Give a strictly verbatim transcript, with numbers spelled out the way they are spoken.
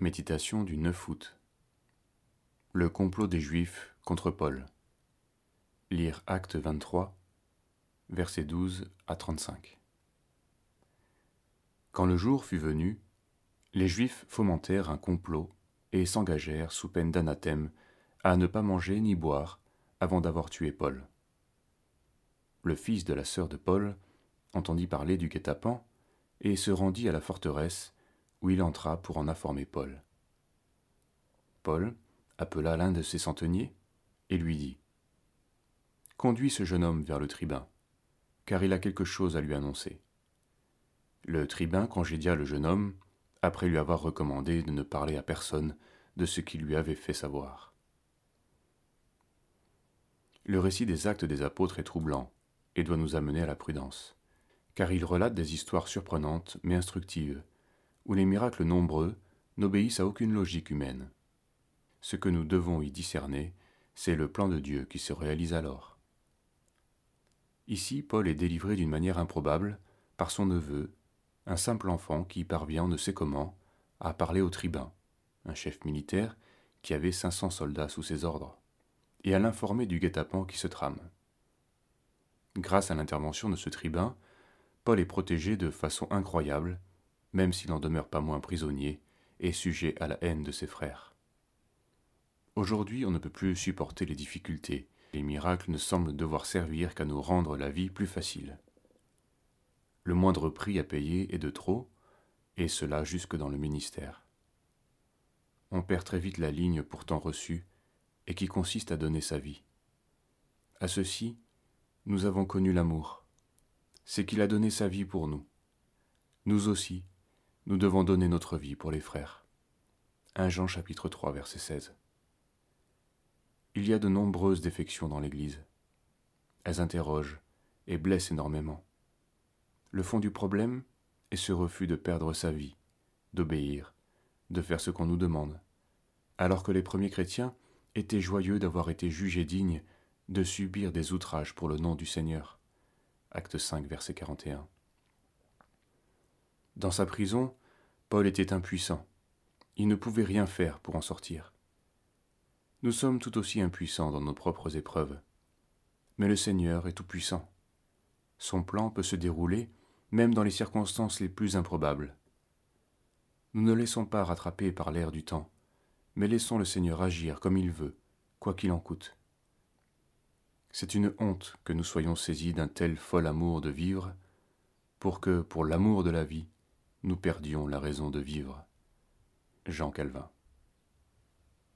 Méditation du neuf août. Le complot des Juifs contre Paul. Lire Actes vingt-trois, versets douze à trente-cinq. Quand le jour fut venu, les Juifs fomentèrent un complot et s'engagèrent sous peine d'anathème à ne pas manger ni boire avant d'avoir tué Paul. Le fils de la sœur de Paul entendit parler du guet-apens et se rendit à la forteresse où il entra pour en informer Paul. Paul appela l'un de ses centeniers et lui dit « Conduis ce jeune homme vers le tribun, car il a quelque chose à lui annoncer. » Le tribun congédia le jeune homme, après lui avoir recommandé de ne parler à personne de ce qu'il lui avait fait savoir. Le récit des Actes des Apôtres est troublant et doit nous amener à la prudence, car il relate des histoires surprenantes mais instructives, où les miracles nombreux n'obéissent à aucune logique humaine. Ce que nous devons y discerner, c'est le plan de Dieu qui se réalise alors. Ici, Paul est délivré d'une manière improbable par son neveu, un simple enfant qui parvient, on ne sait comment, à parler au tribun, un chef militaire qui avait cinq cents soldats sous ses ordres, et à l'informer du guet-apens qui se trame. Grâce à l'intervention de ce tribun, Paul est protégé de façon incroyable, même s'il n'en demeure pas moins prisonnier et sujet à la haine de ses frères. Aujourd'hui, on ne peut plus supporter les difficultés. Les miracles ne semblent devoir servir qu'à nous rendre la vie plus facile. Le moindre prix à payer est de trop, et cela jusque dans le ministère. On perd très vite la ligne pourtant reçue, et qui consiste à donner sa vie. À ceci, nous avons connu l'amour. C'est qu'il a donné sa vie pour nous. Nous aussi, nous devons donner notre vie pour les frères. premier Jean chapitre trois, verset seize. Il y a de nombreuses défections dans l'Église. Elles interrogent et blessent énormément. Le fond du problème est ce refus de perdre sa vie, d'obéir, de faire ce qu'on nous demande, alors que les premiers chrétiens étaient joyeux d'avoir été jugés dignes de subir des outrages pour le nom du Seigneur. Actes cinq, verset quarante et un. Dans sa prison, Paul était impuissant. Il ne pouvait rien faire pour en sortir. Nous sommes tout aussi impuissants dans nos propres épreuves. Mais le Seigneur est tout-puissant. Son plan peut se dérouler même dans les circonstances les plus improbables. Nous ne laissons pas rattraper par l'air du temps, mais laissons le Seigneur agir comme il veut, quoi qu'il en coûte. C'est une honte que nous soyons saisis d'un tel fol amour de vivre, pour que, pour l'amour de la vie, nous perdions la raison de vivre. Jean Calvin.